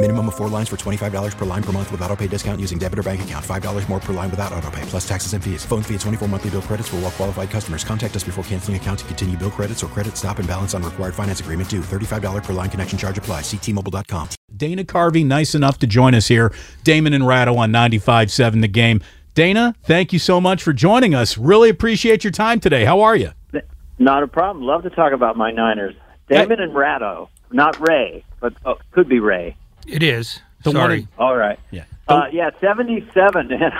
Minimum of 4 lines for $25 per line per month with auto pay discount using debit or bank account. $5 more per line without auto pay, plus taxes and fees. Phone fee at 24 monthly bill credits for all well qualified customers. Contact us before canceling account to continue bill credits or credit stop and balance on required finance agreement due. $35 per line connection charge applies. See T-Mobile.com. Dana Carvey, nice enough to join us here. Damon and Ratto on 95.7 The Game. Dana, thank you so much for joining us. Really appreciate your time today. How are you? Not a problem. Love to talk about my Niners. Damon and Ratto, not Ray, but could be Ray. It is. Sorry. All right. Yeah. 77, and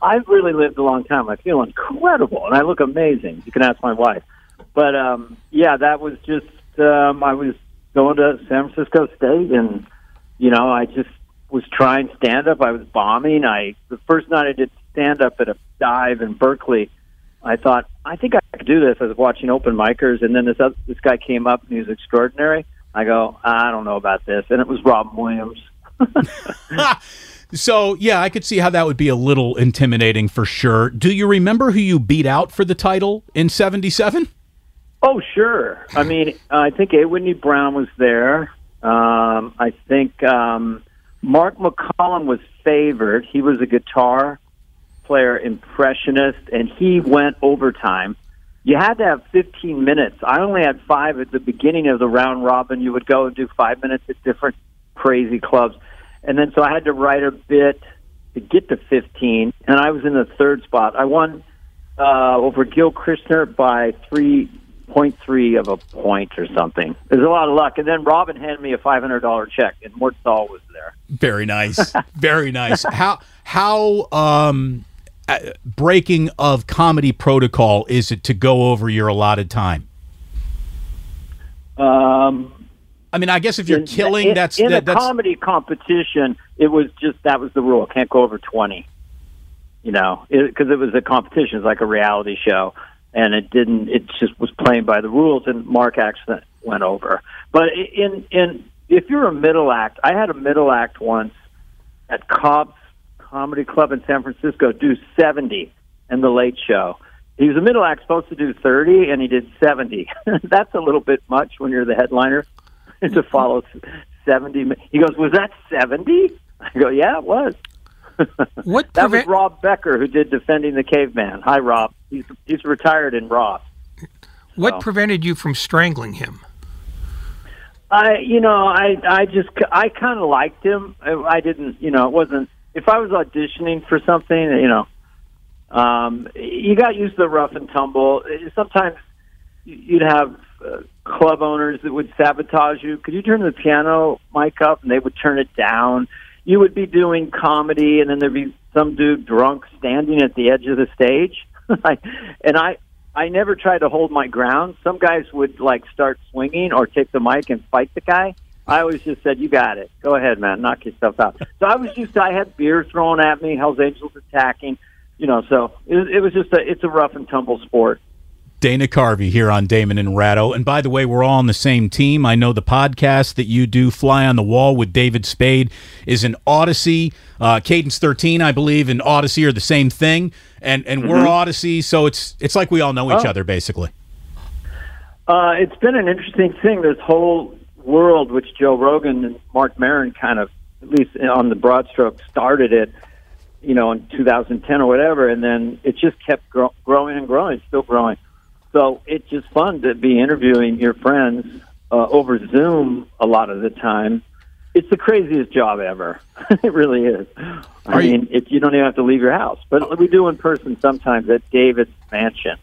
I've really lived a long time. I feel incredible, and I look amazing. You can ask my wife. But, that was just, I was going to San Francisco State, and, I just was trying stand-up. I was bombing. The first night I did stand-up at a dive in Berkeley, I thought, I think I could do this. I was watching open micers, and then this guy came up, and he was extraordinary. I go, I don't know about this. And it was Robin Williams. So, yeah, I could see how that would be a little intimidating for sure. Do you remember who you beat out for the title in 77? Oh, sure. I mean, I think A. Whitney Brown was there. I think Mark McCollum was favored. He was a guitar player impressionist, and he went overtime. You had to have 15 minutes. I only had 5 at the beginning of the round robin. You would go and do 5 minutes at different crazy clubs. And then so I had to write a bit to get to 15, and I was in the third spot. I won over Gil Krishner by 3.3 of a point or something. It was a lot of luck. And then Robin handed me a $500 check, and Mort Sahl was there. Very nice. Very nice. How breaking of comedy protocol is it to go over your allotted time? I mean, I guess if you're killing, that's comedy competition. It was just, that was the rule. Can't go over 20, because it was a competition. It's like a reality show, and it just was playing by the rules, and Mark actually went over. But if you're a middle act, I had a middle act once at Cobb's Comedy Club in San Francisco do 70 in the late show. He was a middle act supposed to do 30, and he did 70. That's a little bit much when you're the headliner to follow 70. He goes, was that 70? I go, yeah, it was. That was Rob Becker, who did Defending the Caveman. Hi, Rob. He's retired in Ross. What prevented you from strangling him? I kind of liked him. I didn't, it wasn't. If I was auditioning for something, you got used to the rough and tumble. Sometimes you'd have club owners that would sabotage you. Could you turn the piano mic up? And they would turn it down. You would be doing comedy, and then there'd be some dude drunk standing at the edge of the stage. And I never tried to hold my ground. Some guys would, start swinging or take the mic and fight the guy. I always just said, you got it. Go ahead, man. Knock yourself out. So I had beer thrown at me, Hell's Angels attacking, so it was just it's a rough and tumble sport. Dana Carvey here on Damon and Ratto. And by the way, we're all on the same team. I know the podcast that you do, Fly on the Wall with David Spade, is an Odyssey. Cadence 13, I believe, and Odyssey are the same thing. And we're Odyssey, so it's like we all know each other, basically. It's been an interesting thing, this whole world, which Joe Rogan and Mark Marin kind of, at least on the broad stroke, started it, in 2010 or whatever, and then it just kept growing and growing. It's still growing. So it's just fun to be interviewing your friends over Zoom a lot of the time. It's the craziest job ever. It really is. I mean, you don't even have to leave your house. But we do in person sometimes at David's mansion.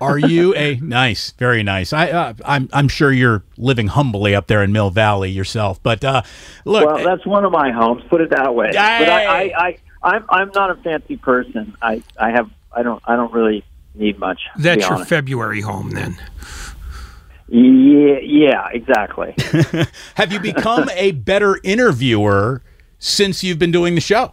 Are you a nice? Very nice. I'm sure you're living humbly up there in Mill Valley yourself. But look, well, that's one of my homes. Put it that way. But I'm not a fancy person. I don't really need much. That's your February home then. Yeah, exactly. Have you become a better interviewer since you've been doing the show?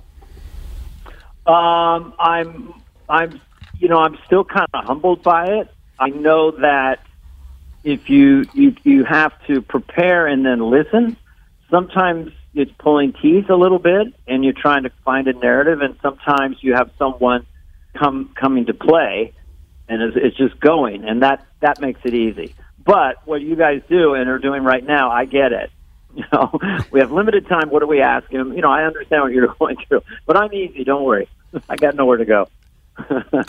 I'm still kind of humbled by it. I know that if you have to prepare and then listen, sometimes it's pulling teeth a little bit and you're trying to find a narrative, and sometimes you have someone coming to play and it's just going, and that makes it easy. But what you guys do and are doing right now, I get it. You know, we have limited time. What do we ask him? You know, I understand what you're going through, but I'm easy. Don't worry. I got nowhere to go.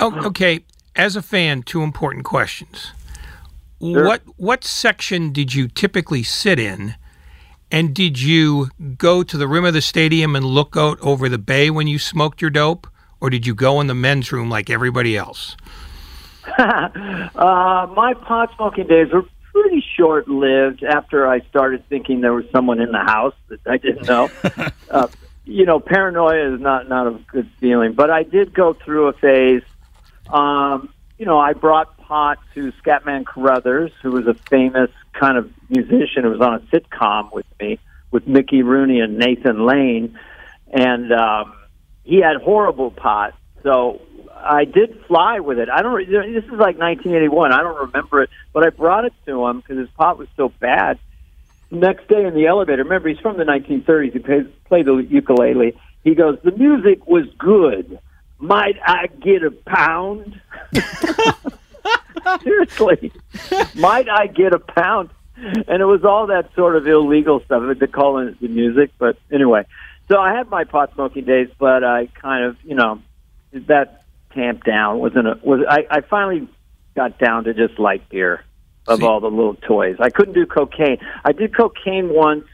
Okay. As a fan, two important questions. Sure. What section did you typically sit in, and did you go to the rim of the stadium and look out over the bay when you smoked your dope, or did you go in the men's room like everybody else? My pot smoking days were pretty short-lived after I started thinking there was someone in the house that I didn't know. Paranoia is not a good feeling, but I did go through a phase. I brought pot to Scatman Carruthers, who was a famous kind of musician who was on a sitcom with me, with Mickey Rooney and Nathan Lane, and he had horrible pot, so I did fly with it. This is like 1981. I don't remember it, but I brought it to him because his pot was so bad. Next day in the elevator, remember, he's from the 1930s. He played the ukulele. He goes, "The music was good. Might I get a pound?" Seriously. Might I get a pound? And it was all that sort of illegal stuff. They're calling it the music, but anyway. So I had my pot smoking days, but I kind of, that tamped down. I finally got down to just light beer of all the little toys. I couldn't do cocaine. I did cocaine once,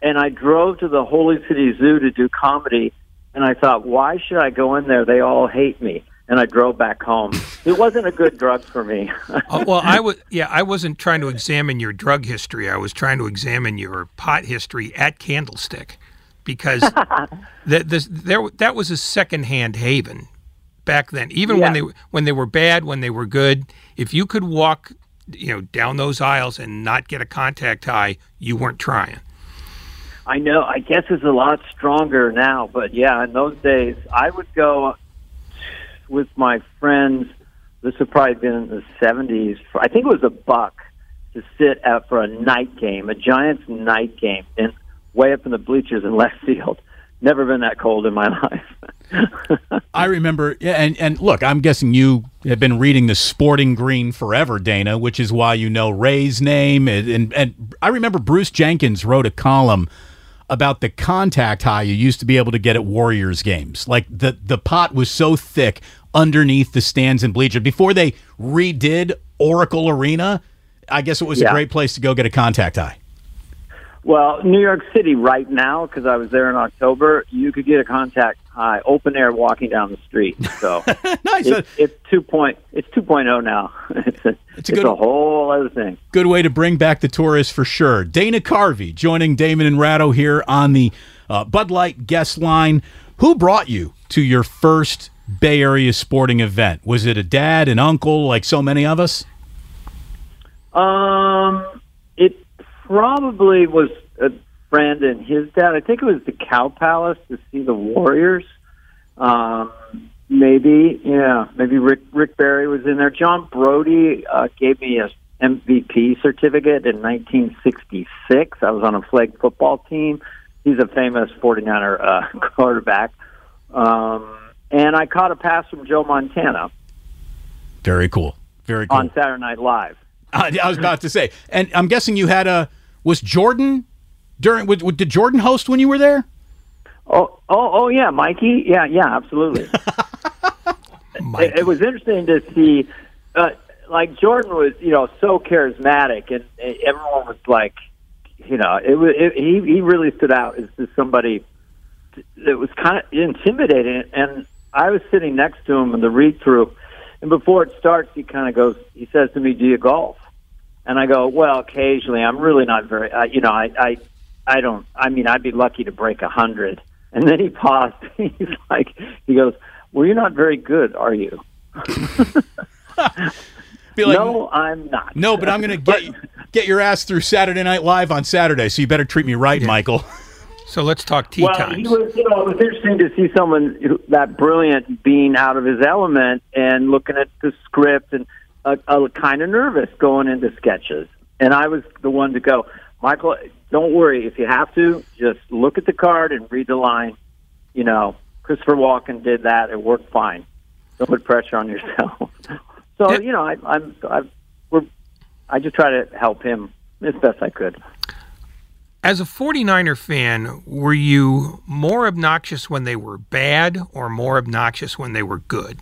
and I drove to the Holy City Zoo to do comedy, and I thought, why should I go in there? They all hate me. And I drove back home. It wasn't a good drug for me. I wasn't trying to examine your drug history. I was trying to examine your pot history at Candlestick, because that was a secondhand haven back then. Even when they were bad, when they were good, if you could walk down those aisles and not get a contact high, you weren't trying. I know. I guess it's a lot stronger now, but yeah, in those days, I would go with my friends. This would probably have been in the 70s. I think it was $1 to sit out for a night game, a Giants night game, and way up in the bleachers in left field. Never been that cold in my life. I remember, and look, I'm guessing you have been reading the Sporting Green forever, Dana, which is why you know Ray's name. And I remember Bruce Jenkins wrote a column about the contact high you used to be able to get at Warriors games. Like, the pot was so thick underneath the stands and bleachers. Before they redid Oracle Arena, I guess it was a great place to go get a contact high. Well, New York City right now, because I was there in October, you could get a contact high open air walking down the street. So nice. It's 2.0 now. It's a whole other thing. Good way to bring back the tourists for sure. Dana Carvey joining Damon and Ratto here on the Bud Light guest line. Who brought you to your first Bay Area sporting event? Was it a dad, an uncle, like so many of us? Probably was a friend and his dad. I think it was the Cow Palace to see the Warriors. Maybe Rick Barry was in there. John Brody gave me a MVP certificate in 1966. I was on a flag football team. He's a famous 49er quarterback. And I caught a pass from Joe Montana. Very cool. Very cool. On Saturday Night Live. I was about to say, and I'm guessing you had was Jordan did Jordan host when you were there? Oh yeah, Mikey, yeah, absolutely. Mikey. It was interesting to see, like Jordan was, so charismatic, and everyone was like, he really stood out as just somebody that was kind of intimidating, and I was sitting next to him in the read-through. And before it starts, he kind of goes, he says to me, do you golf? And I go, well, occasionally. I'm really not very, I don't, I mean, I'd be lucky to break 100. And then he paused. He's like, he goes, well, you're not very good, are you? Be like, no, I'm not. No, but I'm going to get your ass through Saturday Night Live on Saturday, so you better treat me right, yeah. Michael. So let's talk tea times. It was interesting to see someone that brilliant being out of his element and looking at the script and kind of nervous going into sketches. And I was the one to go, Michael, don't worry. If you have to, just look at the card and read the line. You know, Christopher Walken did that. It worked fine. Don't put pressure on yourself. So, you know, I just try to help him as best I could. As a 49er fan, were you more obnoxious when they were bad or more obnoxious when they were good?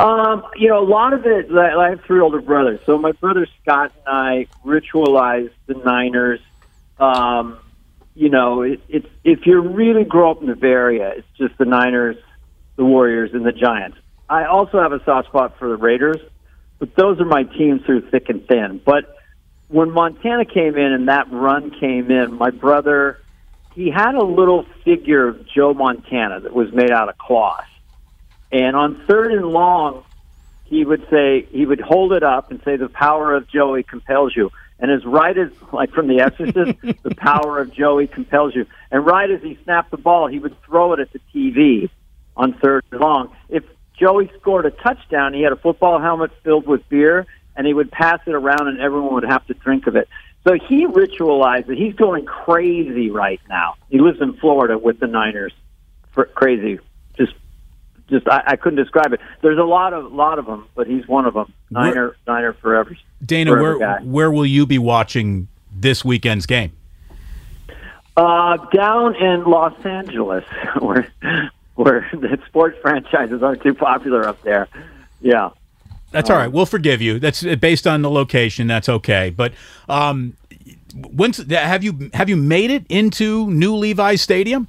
You know, a lot of it, I have three older brothers. So my brother Scott and I ritualized the Niners. You know, it's if you really grow up in the Bay Area, it's just the Niners, the Warriors, and the Giants. I also have a soft spot for the Raiders, but those are my teams through thick and thin. But when Montana came in and that run came in, my brother, he had a little figure of Joe Montana that was made out of cloth. And on third and long, he would hold it up and say, the power of Joey compels you. And as right as, like from The Exorcist, the power of Joey compels you. And right as he snapped the ball, he would throw it at the TV on third and long. If Joey scored a touchdown, he had a football helmet filled with beer, and he would pass it around, and everyone would have to drink of it. So he ritualized it. He's going crazy right now. He lives in Florida with the Niners. Crazy. Just I couldn't describe it. There's a lot of them, but he's one of them. Niner forever. Dana, forever where will you be watching this weekend's game? Down in Los Angeles, where the sports franchises aren't too popular up there. Yeah. That's all right. We'll forgive you. That's based on the location. That's okay. But when's have you made it into New Levi's Stadium?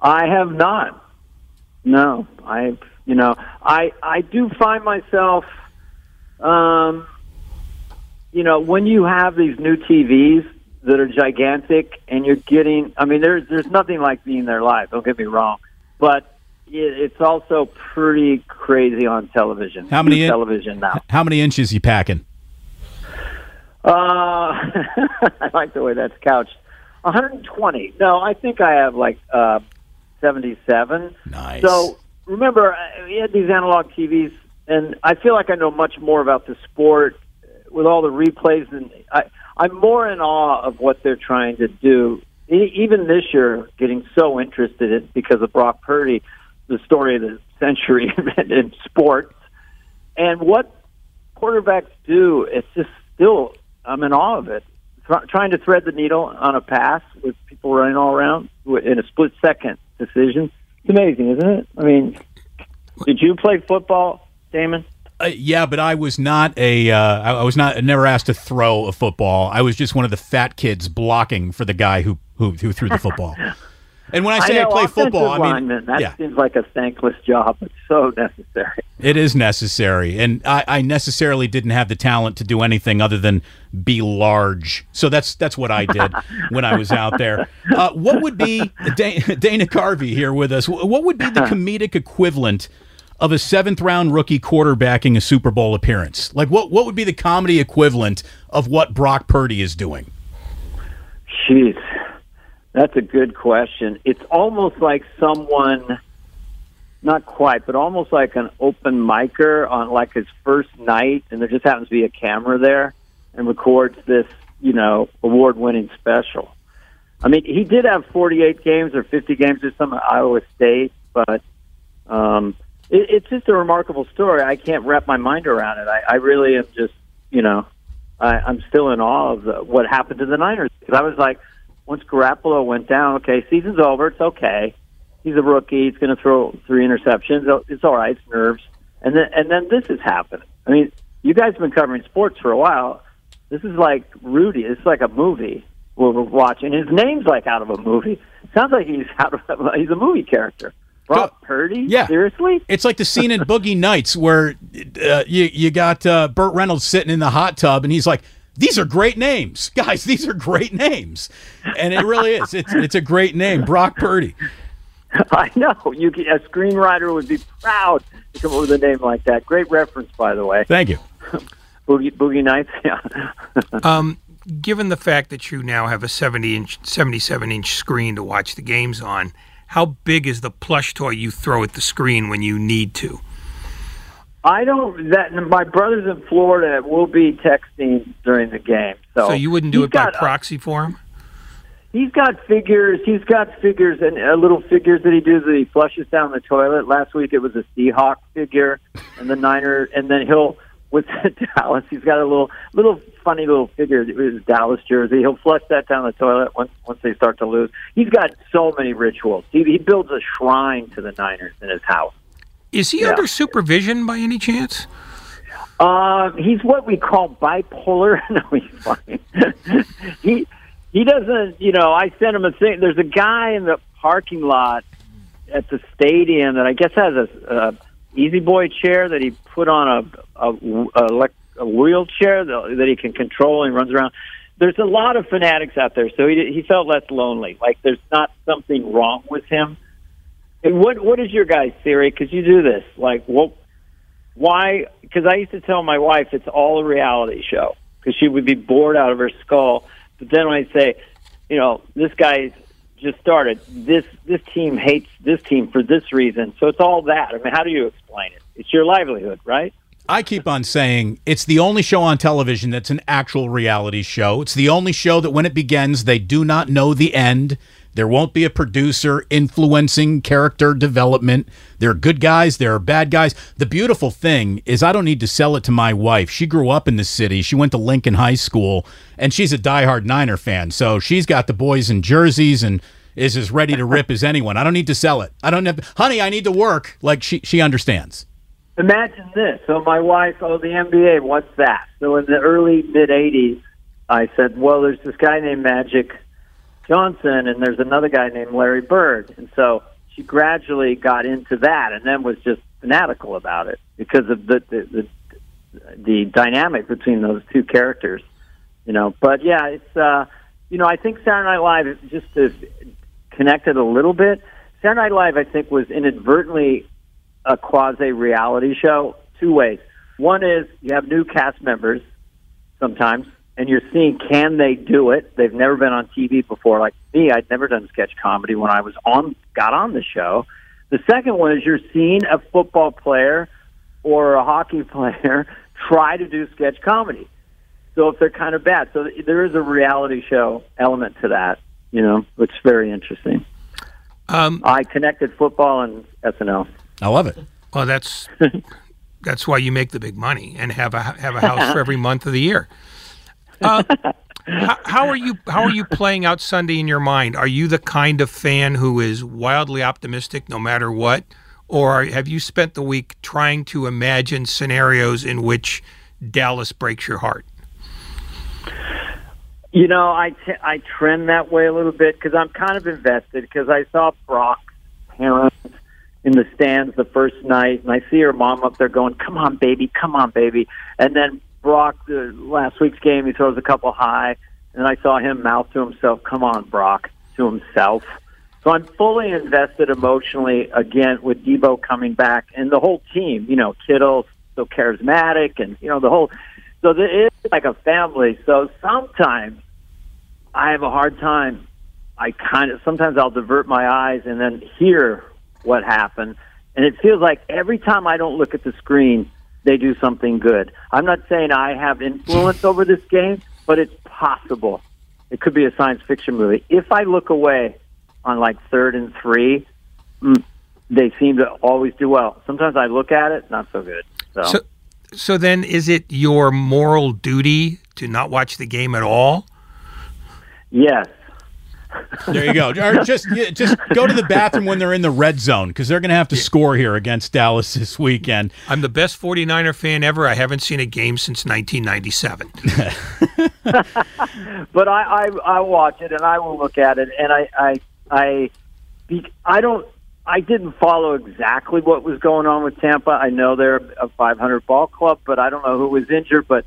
I have not. No, I do find myself, you know, when you have these new TVs that are gigantic and you're getting, I mean, there's nothing like being there live. Don't get me wrong, but it's also pretty crazy on television. How many television now? How many inches you packing? I like the way that's couched. 120. No, I think I have like 77. Nice. So remember, we had these analog TVs, and I feel like I know much more about the sport with all the replays, and I'm more in awe of what they're trying to do. Even this year, getting so interested in because of Brock Purdy, the story of the century in sports, and what quarterbacks do, it's just still, I'm in awe of it. Trying to thread the needle on a pass with people running all around in a split-second decision. It's amazing, isn't it? I mean, did you play football, Damon? Yeah, but I was not never asked to throw a football. I was just one of the fat kids blocking for the guy who threw the football. And when I say I play football, I mean, that seems like a thankless job. It's so necessary. It is necessary. And I necessarily didn't have the talent to do anything other than be large. So that's what I did when I was out there. What would be, Dana Carvey here with us, what would be the comedic equivalent of a seventh-round rookie quarterbacking a Super Bowl appearance? Like, what would be the comedy equivalent of what Brock Purdy is doing? Jeez. That's a good question. It's almost like someone, not quite, but almost like an open micer on like his first night, and there just happens to be a camera there and records this, you know, award-winning special. I mean, he did have 48 games or 50 games or something at Iowa State, but it's just a remarkable story. I can't wrap my mind around it. I really am just, you know, I'm still in awe of what happened to the Niners. Because I was like, once Garoppolo went down, okay, season's over. It's okay. He's a rookie. He's going to throw 3 interceptions. It's all right. It's nerves. And then this is happening. I mean, you guys have been covering sports for a while. This is like Rudy. It's like a movie we're watching. His name's like out of a movie. Sounds like he's a movie character. Brock Purdy? Yeah. Seriously? It's like the scene in Boogie Nights where you got Burt Reynolds sitting in the hot tub, and he's like, these are great names. Guys, these are great names. And it really is. It's a great name, Brock Purdy. I know. A screenwriter would be proud to come up with a name like that. Great reference, by the way. Thank you. Boogie Nights, yeah. Given the fact that you now have a 77-inch screen to watch the games on, how big is the plush toy you throw at the screen when you need to? My brother's in Florida will be texting during the game. So you wouldn't do it by proxy for him? He's got figures. He's got figures and little figures that he does that he flushes down the toilet. Last week it was a Seahawk figure and the Niner, and then he'll with Dallas. He's got a little funny little figure. It was Dallas jersey. He'll flush that down the toilet once they start to lose. He's got so many rituals. He builds a shrine to the Niners in his house. Is he under supervision by any chance? He's what we call bipolar. No, he's funny. He doesn't, I sent him a thing. There's a guy in the parking lot at the stadium that I guess has a Easy Boy chair that he put on a wheelchair that he can control and runs around. There's a lot of fanatics out there, so he felt less lonely. Like there's not something wrong with him. And what is your guys' theory? Because you do this, why? Because I used to tell my wife it's all a reality show because she would be bored out of her skull. But then when I say, this guy's just started. This team hates this team for this reason. So it's all that. I mean, how do you explain it? It's your livelihood, right? I keep on saying it's the only show on television that's an actual reality show. It's the only show that when it begins, they do not know the end. There won't be a producer influencing character development. There are good guys. There are bad guys. The beautiful thing is I don't need to sell it to my wife. She grew up in the city. She went to Lincoln High School, and she's a diehard Niner fan. So she's got the boys in jerseys and is as ready to rip as anyone. I don't need to sell it. I don't have, honey, I need to work. Like she understands. Imagine this. So my wife, the NBA, what's that? So in the early, mid-'80s, I said, well, there's this guy named Magic Johnson, and there's another guy named Larry Bird. And so she gradually got into that and then was just fanatical about it because of the dynamic between those two characters, But, yeah, it's, I think Saturday Night Live, just to connect it a little bit, Saturday Night Live, I think, was inadvertently a quasi-reality show two ways. One is you have new cast members sometimes, and you're seeing, can they do it? They've never been on TV before. Like me, I'd never done sketch comedy when I got on the show. The second one is you're seeing a football player or a hockey player try to do sketch comedy. So if they're kind of bad. So there is a reality show element to that, which is very interesting. I connected football and SNL. I love it. Well, that's why you make the big money and have a house for every month of the year. How are you playing out Sunday in your mind? Are you the kind of fan who is wildly optimistic no matter what, or have you spent the week trying to imagine scenarios in which Dallas breaks your heart? I trend that way a little bit because I'm kind of invested because I saw Brock's parents in the stands the first night, and I see her mom up there going, "Come on, baby, come on, baby," and then Brock, last week's game, he throws a couple high, and I saw him mouth to himself, "Come on, Brock," to himself. So I'm fully invested emotionally, again, with Debo coming back, and the whole team, Kittle, so charismatic, and, the whole... So it is like a family, so sometimes I have a hard time. Sometimes I'll divert my eyes and then hear what happened, and it feels like every time I don't look at the screen, they do something good. I'm not saying I have influence over this game, but it's possible. It could be a science fiction movie. If I look away on like 3rd and 3, they seem to always do well. Sometimes I look at it, not so good. So then is it your moral duty to not watch the game at all? Yes. There you go. Or just go to the bathroom when they're in the red zone because they're going to have to score here against Dallas this weekend. I'm the best 49er fan ever. I haven't seen a game since 1997. But I watch it and I will look at it and I don't I didn't follow exactly what was going on with Tampa. I know they're a 500 ball club, but I don't know who was injured. But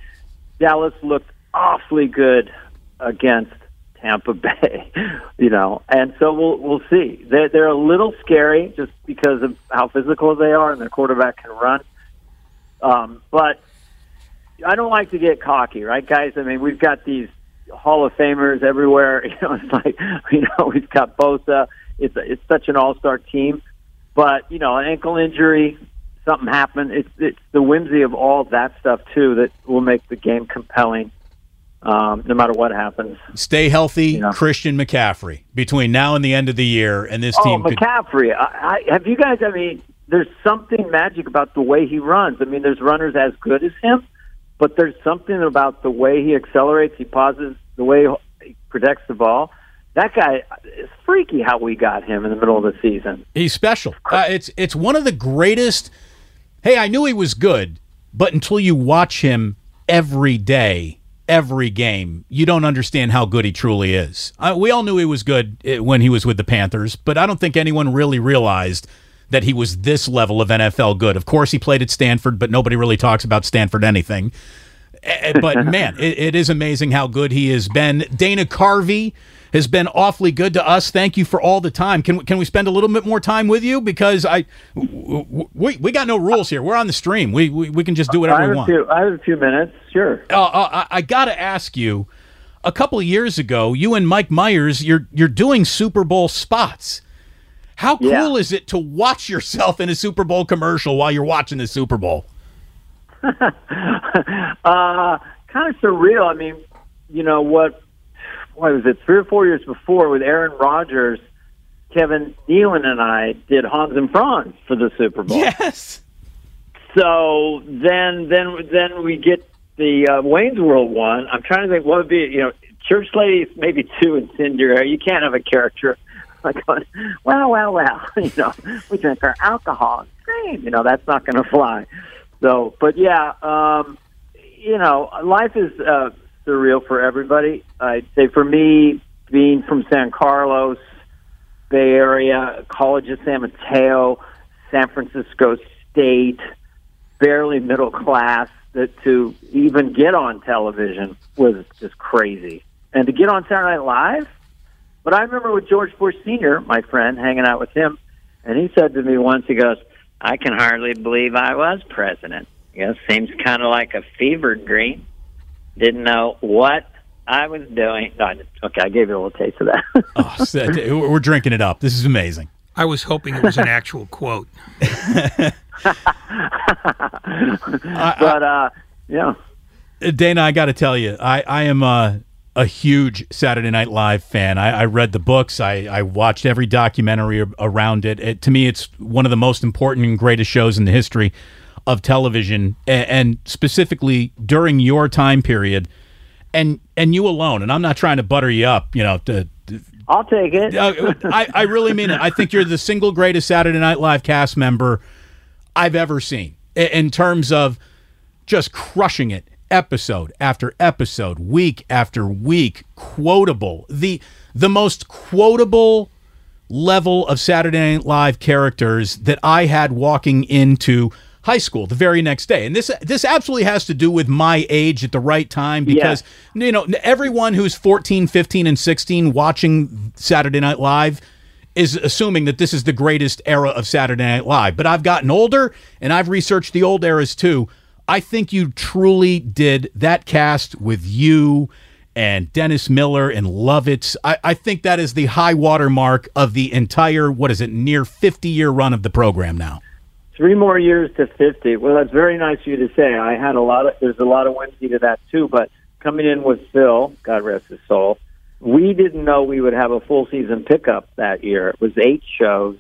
Dallas looked awfully good against Tampa Bay, you know, and so we'll see. They're a little scary just because of how physical they are and their quarterback can run. But I don't like to get cocky, right, guys? I mean, we've got these Hall of Famers everywhere. You know, it's like, you know, we've got Bosa. It's such an all-star team, but you know, an ankle injury, something happened. It's the whimsy of all that stuff too that will make the game compelling. No matter what happens, stay healthy, you know. Christian McCaffrey between now and the end of the year, and this team. McCaffrey, have you guys? I mean, there's something magic about the way he runs. I mean, there's runners as good as him, but there's something about the way he accelerates, he pauses, the way he protects the ball. That guy is freaky. How we got him in the middle of the season? He's special. It's one of the greatest. Hey, I knew he was good, but until you watch him every day. Every game, you don't understand how good he truly is. We all knew he was good when he was with the Panthers, but I don't think anyone really realized that he was this level of NFL good. Of course, he played at Stanford, but nobody really talks about Stanford anything. But, man, it is amazing how good he has been. Dana Carvey has been awfully good to us. Thank you for all the time. Can we spend a little bit more time with you? Because we got no rules here. We're on the stream. We can just do whatever we want. I have a few minutes, sure. I got to ask you, a couple of years ago, you and Mike Myers, you're doing Super Bowl spots. How cool is it to watch yourself in a Super Bowl commercial while you're watching the Super Bowl? Kind of surreal. I mean, you know what? What was it, 3 or 4 years before with Aaron Rodgers, Kevin Nealon and I did Hans and Franz for the Super Bowl. Yes. So then we get the Wayne's World one. I'm trying to think what would be, you know, Church Lady, maybe two in Cinder. You can't have a character like, well, you know, we drink our alcohol. It's great. You know, that's not going to fly. So, but yeah, you know, life is surreal for everybody. I'd say for me, being from San Carlos, Bay Area, College of San Mateo, San Francisco State, barely middle class, that to even get on television was just crazy. And to get on Saturday Night Live, but I remember with George Bush Sr., my friend, hanging out with him, and he said to me once, he goes, I can hardly believe I was president. You know, seems kind of like a fever dream. Didn't know what I was doing. No, okay, I gave you a little taste of that. Oh, so we're drinking it up. This is amazing. I was hoping it was an actual quote. But yeah. Dana, I got to tell you, I am a huge Saturday Night Live fan. I read the books. I watched every documentary around it. To me, it's one of the most important and greatest shows in the history of television, and specifically during your time period, and you alone. And I'm not trying to butter you up, you know. I'll take it. I really mean it. I think you're the single greatest Saturday Night Live cast member I've ever seen in terms of just crushing it, episode after episode, week after week, quotable. The most quotable level of Saturday Night Live characters that I had walking into high school the very next day. And this absolutely has to do with my age at the right time, because you know, everyone who's 14, 15, and 16 watching Saturday Night Live is assuming that this is the greatest era of Saturday Night Live. But I've gotten older, and I've researched the old eras too. I think you truly did that cast with you and Dennis Miller and Lovitz. I think that is the high water mark of the entire, what is it, near 50-year run of the program now. 3 more years to 50. Well, that's very nice of you to say. I had there's a lot of whimsy to that too, but coming in with Phil, God rest his soul, we didn't know we would have a full season pickup that year. It was 8 shows.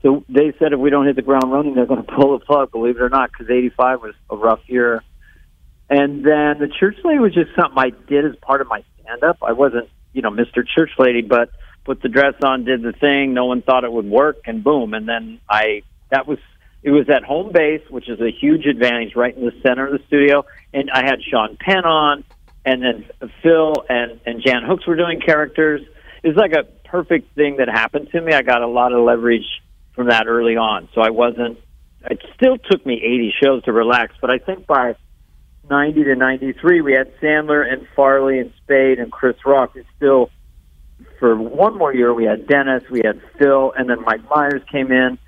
So they said if we don't hit the ground running, they're going to pull the plug, believe it or not, because 85 was a rough year. And then the Church Lady was just something I did as part of my stand-up. I wasn't, you know, Mr. Church Lady, but put the dress on, did the thing. No one thought it would work, and boom. And then it was at home base, which is a huge advantage, right in the center of the studio. And I had Sean Penn on, and then Phil and Jan Hooks were doing characters. It was like a perfect thing that happened to me. I got a lot of leverage from that early on. So I wasn't, it still took me 80 shows to relax, but I think by 90 to 93, we had Sandler and Farley and Spade and Chris Rock. It's still, for one more year, we had Dennis, we had Phil, and then Mike Myers came in.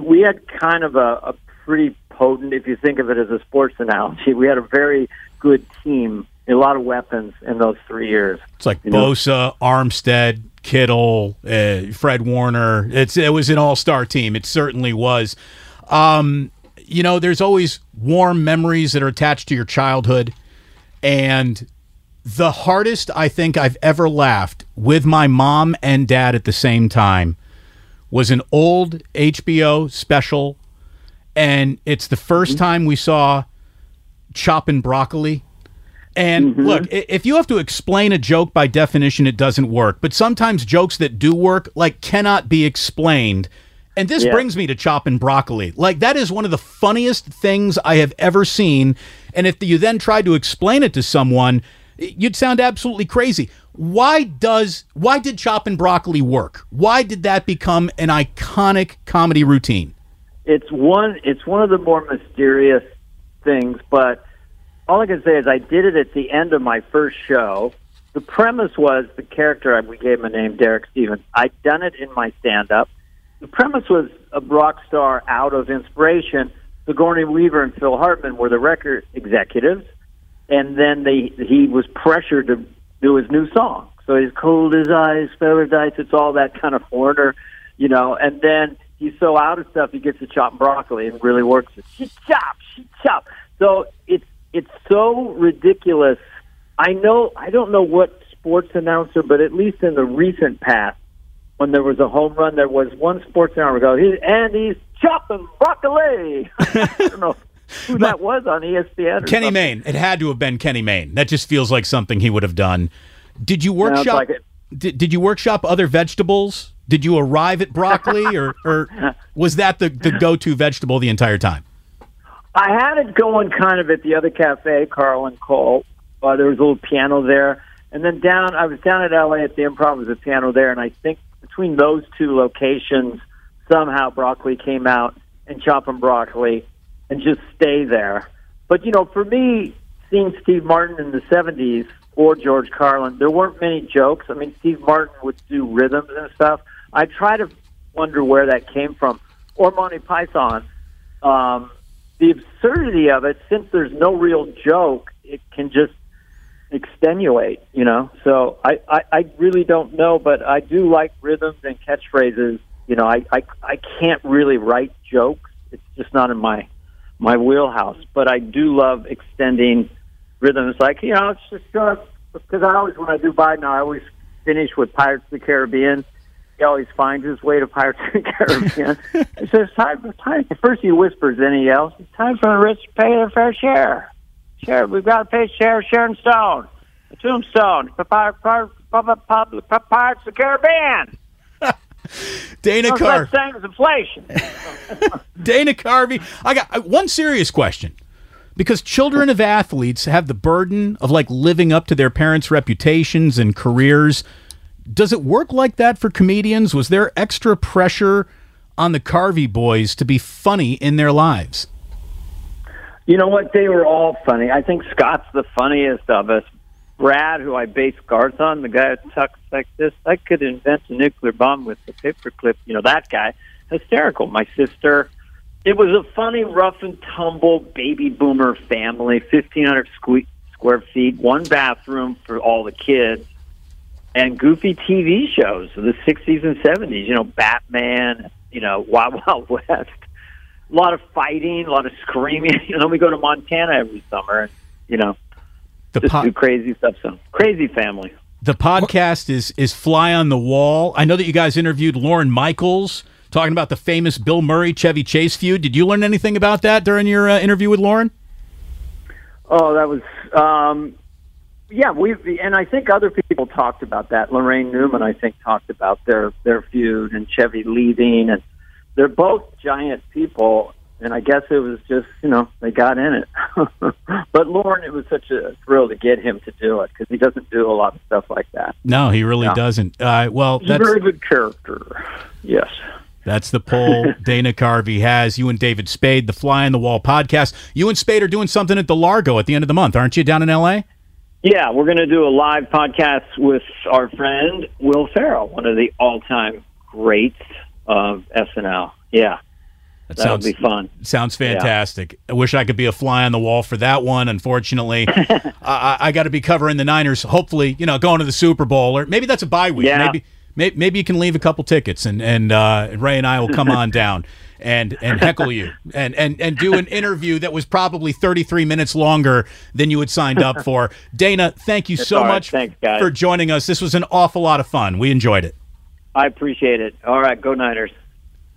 We had kind of a pretty potent, if you think of it as a sports analogy, we had a very good team, a lot of weapons in those 3 years. It's like Bosa, Armstead, Kittle, Fred Warner. It was an all-star team. It certainly was. You know, there's always warm memories that are attached to your childhood. And the hardest I think I've ever laughed with my mom and dad at the same time was an old HBO special. And it's the first time we saw Chopping Broccoli. And look, if you have to explain a joke, by definition, it doesn't work. But sometimes jokes that do work, like, cannot be explained. And this brings me to Chopping Broccoli. Like, that is one of the funniest things I have ever seen. And if you then tried to explain it to someone, you'd sound absolutely crazy. Why did Chopping Broccoli work? Why did that become an iconic comedy routine? It's one of the more mysterious things, but all I can say is I did it at the end of my first show. The premise was the character, we gave him a name, Derek Stevens. I'd done it in my stand-up. The premise was a rock star out of inspiration. Sigourney Weaver and Phil Hartman were the record executives, and then he was pressured to do his new song. So he's cold as ice, paradise, it's all that kind of order, you know, and then he's so out of stuff, he gets to chop broccoli and really works it. She chop, she chop. So it's so ridiculous. I don't know what sports announcer, but at least in the recent past, when there was a home run, there was one sports announcer go, and he's chopping broccoli. I don't know who that was on ESPN. Kenny Mayne. It had to have been Kenny Mayne. That just feels like something he would have done. Did you workshop? Did you workshop other vegetables? Did you arrive at broccoli, or was that the go-to vegetable the entire time? I had it going kind of at the other cafe, Carl and Cole. There was a little piano there. And then I was down at L.A. at the Improv. There was a piano there, and I think between those two locations, somehow broccoli came out, and chopping broccoli, and just stay there. But, you know, for me, seeing Steve Martin in the 70s or George Carlin, there weren't many jokes. I mean, Steve Martin would do rhythms and stuff. I try to wonder where that came from. Or Monty Python. The absurdity of it, since there's no real joke, it can just extenuate, you know? So I really don't know, but I do like rhythms and catchphrases. You know, I can't really write jokes. It's just not in my wheelhouse. But I do love extending rhythms. Like, you know, it's just because when I do Biden, I always finish with Pirates of the Caribbean. He always finds his way to Pirates of the Caribbean. He says, first he whispers, then he yells, it's time for the rich to pay their fair share. Share, we've got to pay share, Sharon Stone, the tombstone, Pirates of the Caribbean. Dana Carvey. Those things, inflation. Dana Carvey. I got one serious question. Because children of athletes have the burden of, like, living up to their parents' reputations and careers. Does it work like that for comedians? Was there extra pressure on the Carvey boys to be funny in their lives? You know what? They were all funny. I think Scott's the funniest of us. Brad, who I base guards on, the guy who talks like this, I could invent a nuclear bomb with a paperclip. You know, that guy. Hysterical. My sister. It was a funny, rough-and-tumble baby boomer family, 1,500 square feet, one bathroom for all the kids. And goofy TV shows of the 60s and 70s, you know, Batman, you know, Wild Wild West. A lot of fighting, a lot of screaming. You know, we go to Montana every summer, and, you know, do crazy stuff. So, crazy family. The podcast is Fly on the Wall. I know that you guys interviewed Lauren Michaels, talking about the famous Bill Murray-Chevy Chase feud. Did you learn anything about that during your interview with Lauren? Oh, that was... yeah, and I think other people talked about that. Lorraine Newman, I think, talked about their feud and Chevy leaving, and they're both giant people, and I guess it was just, you know, they got in it. But Lauren, it was such a thrill to get him to do it, because he doesn't do a lot of stuff like that. No, he really doesn't. Well, he's a very good character, yes. That's the poll Dana Carvey has. You and David Spade, the Fly on the Wall podcast. You and Spade are doing something at the Largo at the end of the month, aren't you, down in L.A.? Yeah, we're going to do a live podcast with our friend Will Ferrell, one of the all-time greats of SNL. Yeah, that would be fun. Sounds fantastic. Yeah. I wish I could be a fly on the wall for that one. Unfortunately, I got to be covering the Niners, hopefully, you know, going to the Super Bowl, or maybe that's a bye week. Yeah. Maybe you can leave a couple tickets, and Ray and I will come on down and heckle you and do an interview that was probably 33 minutes longer than you had signed up for. Dana, thank you so much. Thanks, guys, for joining us. This was an awful lot of fun. We enjoyed it. I appreciate it. All right, go Niners.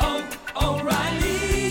oh. O'Reilly.